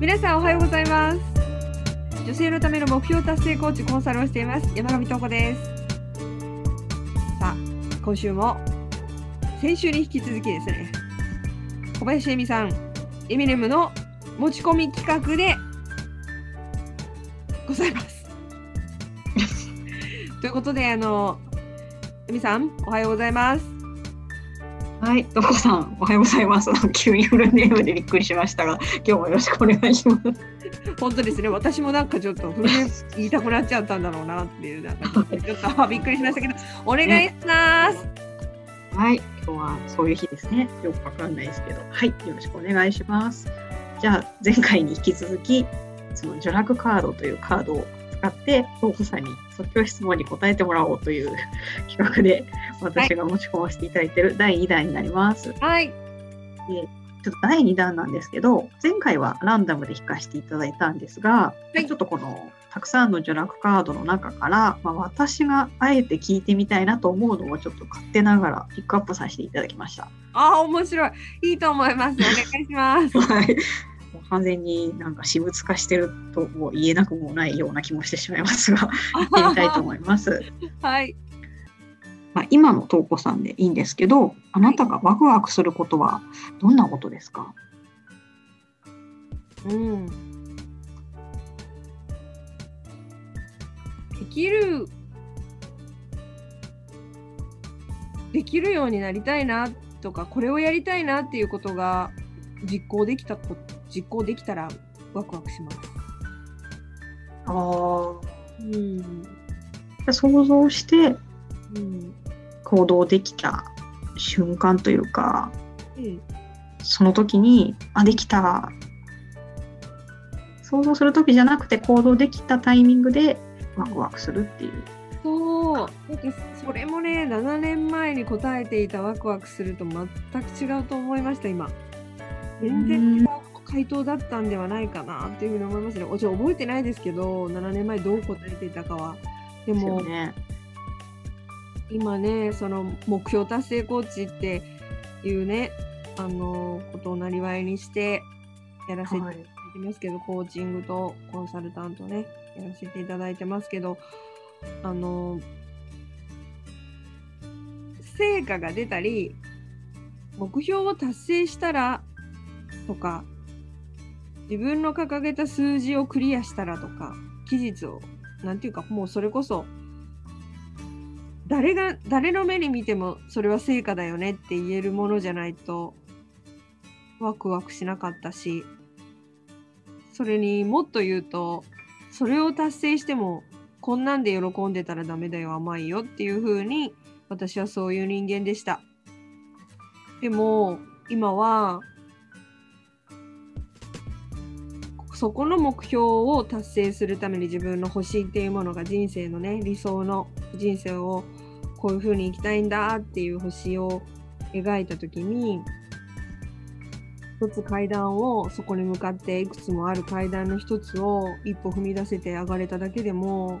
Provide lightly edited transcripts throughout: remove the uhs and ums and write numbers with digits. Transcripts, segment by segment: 皆さんおはようございます。女性のための目標達成コーチコンサルをしています山上智子です。さあ、今週も先週に引き続きですね、小林恵美さんエミネムの持ち込み企画でございますということで、エミさんおはようございます。はい、とこさんおはようございます。急にフルネームでびっくりしましたが、今日もよろしくお願いします。本当ですね、私もなんかちょっとフルネーム言いたくなっちゃったんだろうなっていう、なんかちょっとびっくりしましたけど、お願いします。はい、今日はそういう日ですね。よくわかんないですけど、はい、よろしくお願いします。じゃあ前回に引き続き、その助落カードというカードを使ってとこさんに即興質問に答えてもらおうという企画で、私が持ち込ませていただいている第2弾になります。はい。で、ちょっと第2弾なんですけど、前回はランダムで引かせていただいたんですが、はい、ちょっとこのたくさんの助落カードの中から、私があえて聞いてみたいなと思うのをちょっと勝手ながらピックアップさせていただきました。あ、面白い、いいと思います。お願いしますはい、もう完全になんか私物化してるとも言えなくもないような気もしてしまいますがやってみたいと思いますはい、今のとこさんでいいんですけど、あなたがワクワクすることはどんなことですか？できるようになりたいなとか、これをやりたいなっていうことが実行できたらワクワクします。想像して行動できた瞬間というか、その時にできた、想像する時じゃなくて行動できたタイミングでワクワクするっていう。それもね、7年前に答えていたワクワクすると全く違うと思いました。今全然違う回答だったんではないかなっていうふうに思いますね。ちょっと覚えてないですけど、7年前どう答えていたかは。でも今ね、その目標達成コーチっていうね、ことをなりわいにしてやらせていただいてますけど、コーチングとコンサルタントね、やらせていただいてますけど、成果が出たり、目標を達成したらとか、自分の掲げた数字をクリアしたらとか、期日をなんていうか、もうそれこそ誰の目に見てもそれは成果だよねって言えるものじゃないとワクワクしなかったし、それにもっと言うと、それを達成してもこんなんで喜んでたらダメだよ、甘いよっていう風に私はそういう人間でした。でも今はそこの目標を達成するために、自分の欲しいっていうものが、人生のね、理想の人生をこういう風に生きたいんだっていう星を描いた時に、一つ階段を、そこに向かっていくつもある階段の一つを一歩踏み出せて上がれただけでも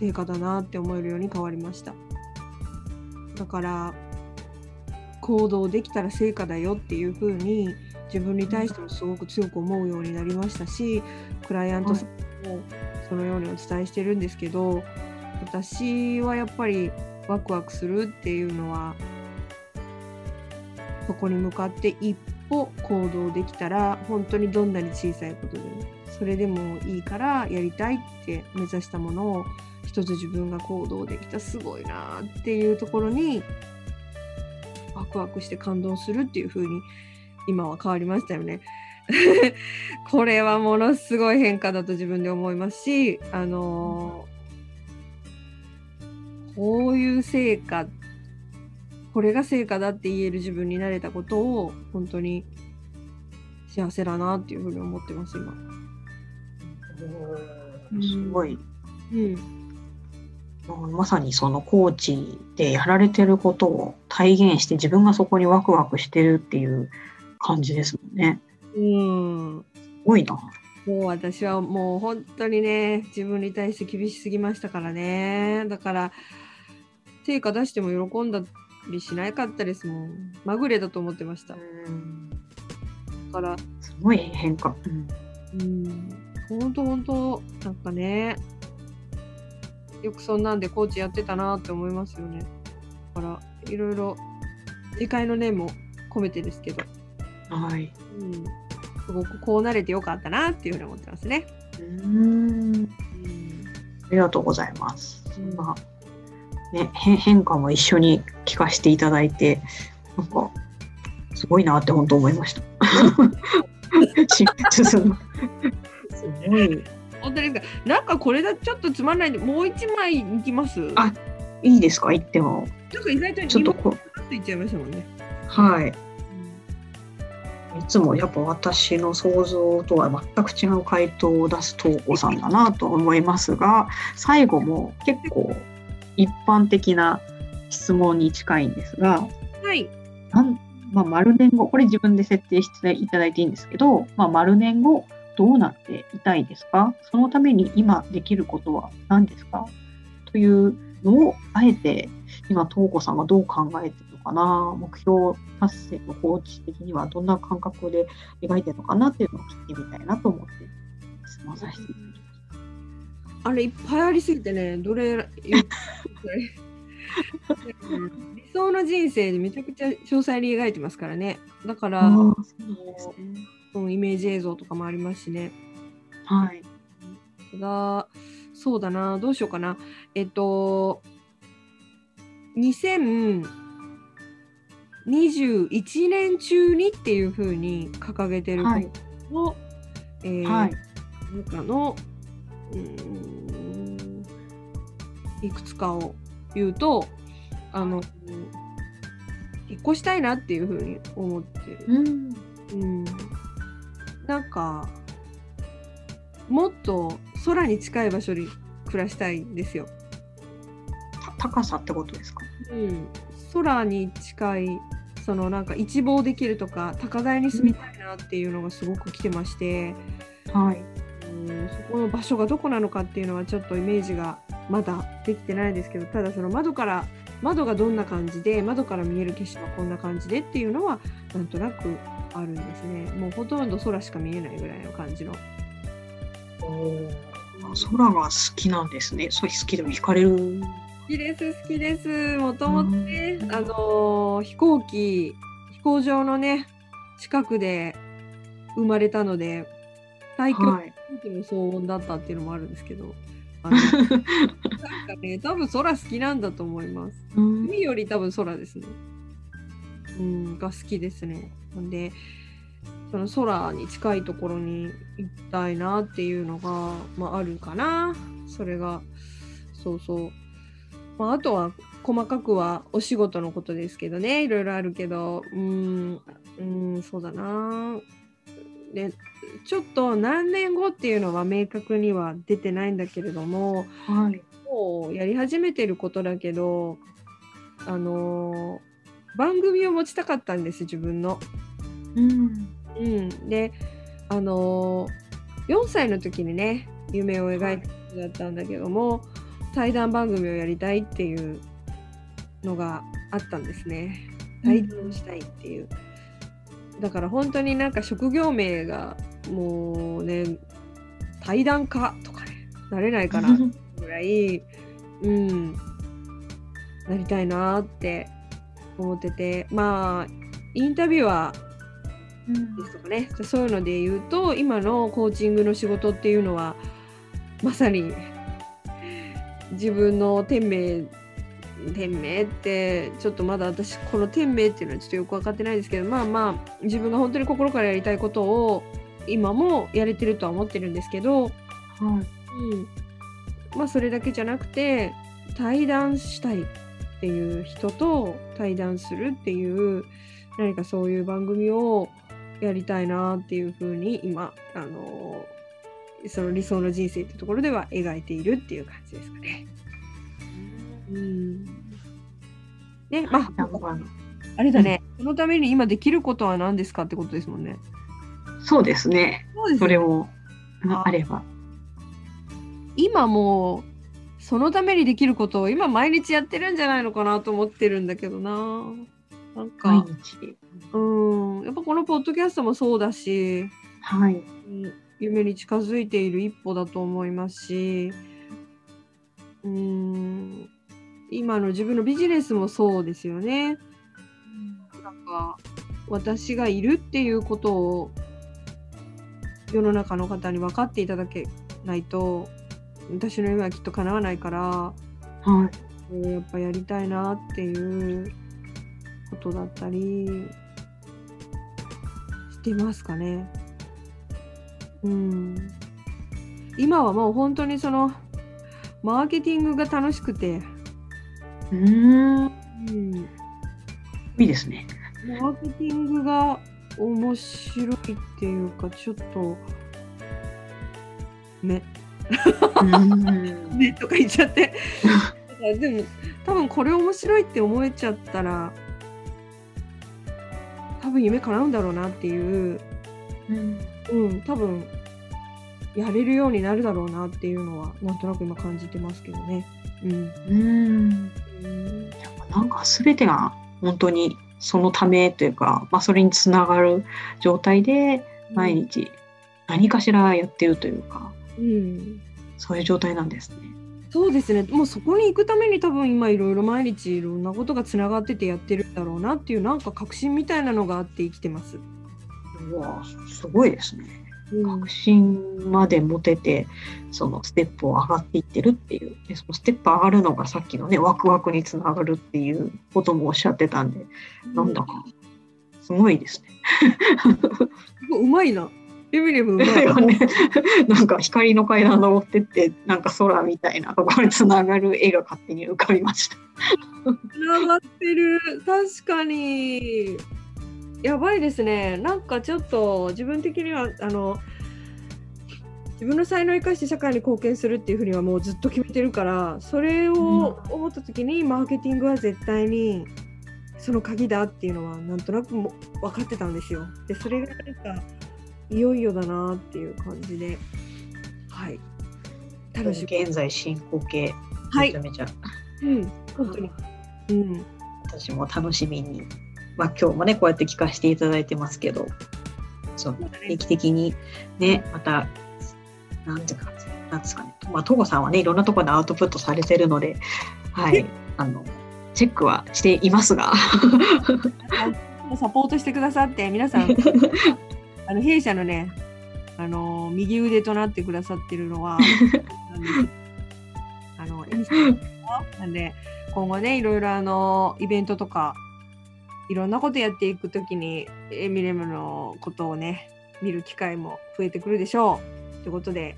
成果だなって思えるように変わりました。だから行動できたら成果だよっていう風に自分に対してもすごく強く思うようになりましたし、クライアントさんもそのようにお伝えしてるんですけど、私はやっぱりワクワクするっていうのは、そこに向かって一歩行動できたら、本当にどんなに小さいことでもそれでもいいからやりたいって目指したものを一つ自分が行動できた、すごいなっていうところにワクワクして感動するっていう風に今は変わりましたよねこれはものすごい変化だと自分で思いますし、こういう成果、これが成果だって言える自分になれたことを、本当に幸せだなっていうふうに思ってます。今すごい、まさにそのコーチでやられてることを体現して、自分がそこにワクワクしてるっていう感じですもんね。すごいな。もう私はもう本当にね、自分に対して厳しすぎましたからね。だから成果出しても喜んだりしなかったですもん。まぐれだと思ってました。からすごい変化、ほんとほんとなんかね、よくそんなんでコーチやってたなって思いますよね。だからいろいろ次回の念も込めてですけど、はい、すごくこうなれてよかったなっていうふうに思ってますね。ありがとうございます。まあね、変化も一緒に聞かせていただいて、なんかすごいなって本当思いました。すごい。本当ですか。なんかこれだちょっとつまんないんで、もう一枚いきます。あ、いいですか。いっても。ちょっと意外とちょっとこういっちゃいましたもんね。はい。いつもやっぱ私の想像とは全く違う回答を出す東子さんだなと思いますが、最後も結構一般的な質問に近いんですが、はい。まあ、丸年後、これ自分で設定していただいていいんですけど、まあ、丸年後どうなっていたいですか？そのために今できることは何ですか？というのをあえて今東子さんがどう考えているのかな、目標達成のコーチ的にはどんな感覚で描いてるのかなっていうのを聞いてみたいなと思って質問させていただきました。あれいっぱいありすぎてね、どれ理想の人生でめちゃくちゃ詳細に描いてますからね。だからそうですね、イメージ映像とかもありますしね。はい。ただそうだな、どうしようかな。2021年中にっていう風に掲げてることを、いくつかを言うと、引っ越したいなっていう風に思ってる。なんかもっと空に近い場所に暮らしたいんですよ。高さってことですか？空に近い、そのなんか一望できるとか高台に住みたいなっていうのがすごく来てまして、そこの場所がどこなのかっていうのはちょっとイメージがまだできてないですけど、ただその窓がどんな感じで、窓から見える景色はこんな感じでっていうのはなんとなくあるんですね。もうほとんど空しか見えないぐらいの感じの。空が好きなんですね。そう、好きでも惹かれる。好きです。もともとね、飛行場のね近くで生まれたので、大気の騒音だったっていうのもあるんですけど、なんかね、多分空好きなんだと思います。海より多分空ですね。が好きですね。なんでその空に近いところに行きたいなっていうのが、まあ、あるかな。それがそう。まあ、あとは細かくはお仕事のことですけどね、いろいろあるけど、そうだな。で、ちょっと何年後っていうのは明確には出てないんだけれども、もうやり始めてることだけど、番組を持ちたかったんです、自分の。で、4歳の時にね、夢を描いてだったんだけども、対談番組をやりたいっていうのがあったんですね。対談したいっていう、だから本当になんか職業名がもうね、対談家とかね、なれないかなぐらいなりたいなって思ってて、まあインタビュアーですとかね、そういうので言うと今のコーチングの仕事っていうのはまさに自分の天命ってちょっとまだ私この天命っていうのはちょっとよく分かってないですけど、まあ自分が本当に心からやりたいことを今もやれてるとは思ってるんですけど、まあそれだけじゃなくて、対談したいっていう人と対談するっていう、何かそういう番組をやりたいなっていうふうに今その理想の人生ってところでは描いているっていう感じですかね。ね、まああれだね、そのために今できることは何ですかってことですもんね。そうですね。それもあれば、今もうそのためにできることを今毎日やってるんじゃないのかなと思ってるんだけどな。なんか毎日、やっぱこのポッドキャストもそうだし、はい、夢に近づいている一歩だと思いますし、今の自分のビジネスもそうですよね。なんか私がいるっていうことを世の中の方に分かっていただけないと私の夢はきっと叶わないから、はい、やっぱやりたいなっていうことだったりしてますかね。今はもう本当にそのマーケティングが楽しくて、いいですね。マーケティングが面白いっていうか、ちょっとねねとか言っちゃってでも多分これ面白いって思えちゃったら多分夢叶うんだろうなっていう、多分やれるようになるだろうなっていうのはなんとなく今感じてますけどね。やっぱなんか全てが本当にそのためというか、まあ、それにつながる状態で毎日何かしらやってるというか、そういう状態なんですね。そうですね。もうそこに行くために多分今いろいろ毎日いろんなことがつながっててやってるんだろうなっていうなんか確信みたいなのがあって生きてます。うわ、すごいですね。確信まで持ててそのステップを上がっていってるっていう、でそのステップ上がるのがさっきのねワクワクにつながるっていうこともおっしゃってたんで、なんだかすごいですね。うまいなエミリム。うまいよね。なんか光の階段登ってってなんか空みたいなところにつながる絵が勝手に浮かびました。つながってる。確かにやばいですね。なんかちょっと自分的には自分の才能を生かして社会に貢献するっていうふうにはもうずっと決めてるから、それを思った時にマーケティングは絶対にその鍵だっていうのはなんとなくも分かってたんですよ。でそれがなんかいよいよだなっていう感じで、はい、楽しみ。現在進行形、めちゃめちゃ、本当に、私も楽しみに。まあ、今日もねこうやって聞かせていただいてますけど、そう定期的にね、またなんですかね、まあ、東郷さんはねいろんなところでアウトプットされてるので、はい、チェックはしていますがサポートしてくださって皆さん弊社のね右腕となってくださってるのはなんで今後ねいろいろイベントとかいろんなことやっていくときにエミレムのことをね見る機会も増えてくるでしょうということで、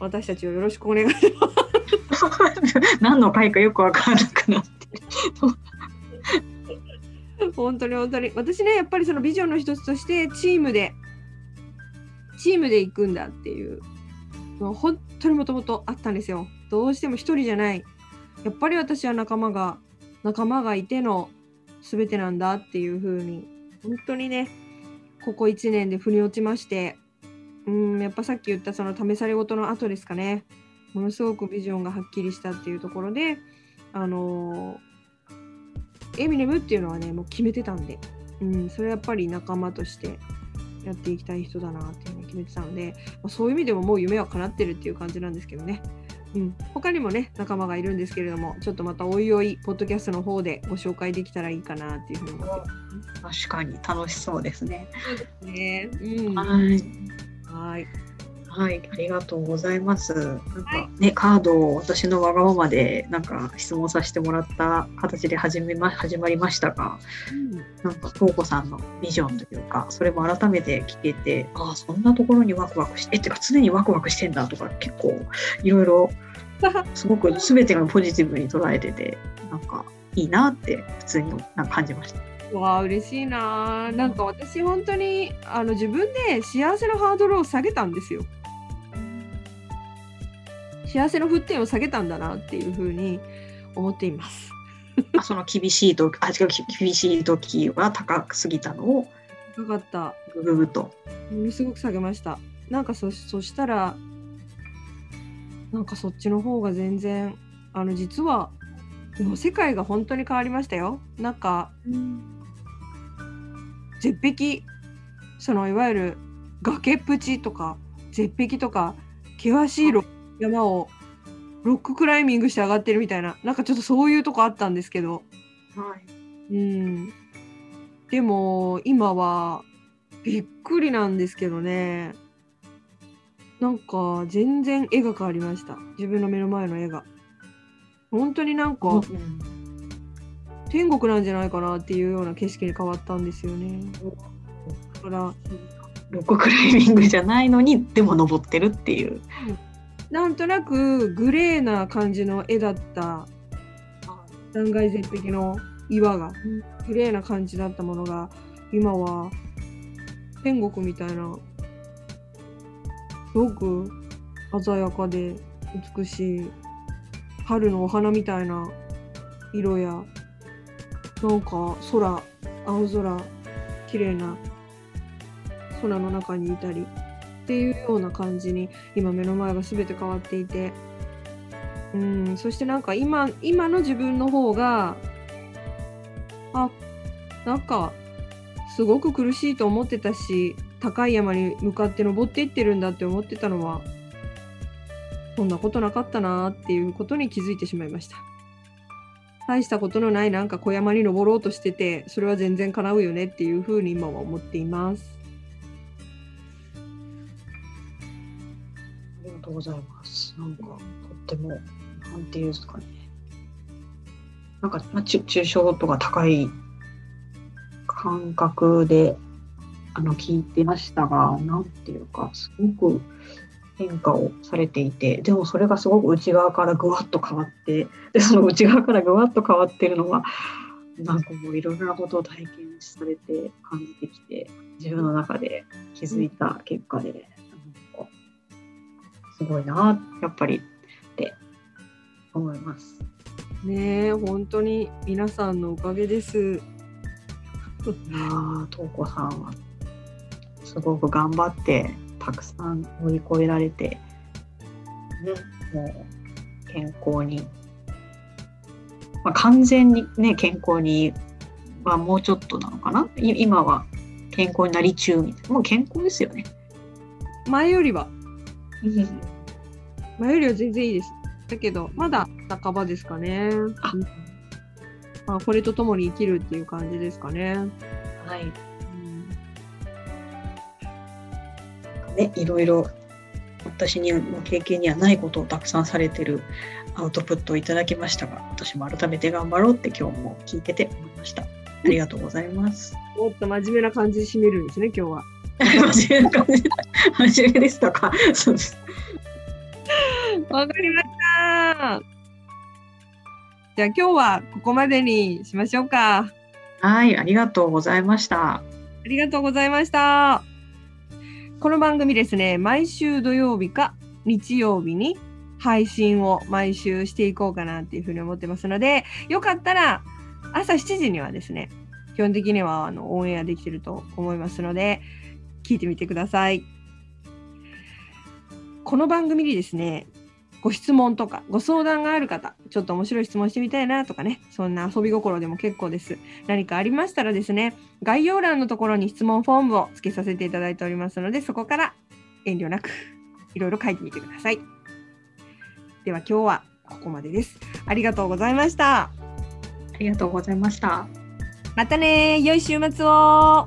私たちをよろしくお願いします何の回かよく分からなくなって本当に私ねやっぱりそのビジョンの一つとしてチームで行くんだっていうの本当にもともとあったんですよ。どうしても一人じゃない、やっぱり私は仲間がいての全てなんだっていう風に本当にねここ1年で腑に落ちまして、やっぱさっき言ったその試されごとの後ですかね、ものすごくビジョンがはっきりしたっていうところでエミネムっていうのはねもう決めてたんで、それはやっぱり仲間としてやっていきたい人だなっていうのを決めてたので、まあ、そういう意味でももう夢は叶ってるっていう感じなんですけどね。他にもね仲間がいるんですけれども、ちょっとまたおいおいポッドキャストの方でご紹介できたらいいかなっていうふうに思ってます。確かに楽しそうですね。はい、ありがとうございます。なんか、ね、カードを私のわがままでなんか質問させてもらった形で始まりましたが、なんか東子さんのビジョンというかそれも改めて聞けて、ああそんなところにワクワクしてってか常にワクワクしてんだとか結構いろいろすごく全てがポジティブに捉えててなんかいいなって普通になんか感じました。わあ嬉しいな。なんか私本当に自分で幸せのハードルを下げたんですよ。幸せの沸点を下げたんだなっていうふうに思っていますその厳しい時は高すぎたのを高かったググとすごく下げました。なんかそしたらなんかそっちの方が全然実は世界が本当に変わりましたよ。なんか絶壁、そのいわゆる崖っぷちとか絶壁とか険しい山をロッククライミングして上がってるみたいな、なんかちょっとそういうとこあったんですけど、はい、うん、でも今はびっくりなんですけどね、なんか全然絵が変わりました。自分の目の前の絵が本当になんか、うん、天国なんじゃないかなっていうような景色に変わったんですよね。だからロッククライミングじゃないのにでも登ってるっていう、うん、なんとなくグレーな感じの絵だった断崖絶壁の岩が、グレーな感じだったものが今は天国みたいな、すごく鮮やかで美しい春のお花みたいな色や、なんか空、青空、綺麗な空の中にいたりっていうような感じに今目の前が全て変わっていて、うん、そしてなんか今の自分の方が、あ、なんかすごく苦しいと思ってたし、高い山に向かって登っていってるんだって思ってたのはそんなことなかったなっていうことに気づいてしまいました。大したことのないなんか小山に登ろうとしてて、それは全然叶うよねっていうふうに今は思っています。ありがとうございます。なんかとってもなんていうんですかね、なんか、まあ、抽象度が高い感覚で聞いてましたが、なんていうかすごく変化をされていて、でもそれがすごく内側からぐわっと変わって、でその内側からぐわっと変わってるのは、なんかもういろんなことを体験されて感じてきて、自分の中で気づいた結果で、なんかすごいなやっぱりって思いますね。え、本当に皆さんのおかげです。トウコさんはすごく頑張ってたくさん乗り越えられて、ね、もう健康に、まあ、完全に、ね、健康にはもうちょっとなのかな、今は健康になり中みたいな、もう健康ですよね、前よりは前よりは全然いいです。だけどまだ半ばですかね。あ、まあ、これとともに生きるっていう感じですかね。はい、ね、いろいろ私には経験にはないことをたくさんされてるアウトプットをいただきましたが、私も改めて頑張ろうって今日も聞いてて思いました。ありがとうございます。もっと真面目な感じで締めるんですね、今日は。真面目な感じ真面目でしたか。そうです。わかりました。じゃあ今日はここまでにしましょうか。はい、ありがとうございました。ありがとうございました。この番組ですね、毎週土曜日か日曜日に配信を毎週していこうかなっていうふうに思ってますので、よかったら朝7時にはですね、基本的にはオンエアできてると思いますので、聞いてみてください。この番組にですね、ご質問とかご相談がある方、ちょっと面白い質問してみたいなとかね、そんな遊び心でも結構です。何かありましたらですね、概要欄のところに質問フォームを付けさせていただいておりますので、そこから遠慮なくいろいろ書いてみてください。では今日はここまでです。ありがとうございました。ありがとうございました。またね、良い週末を。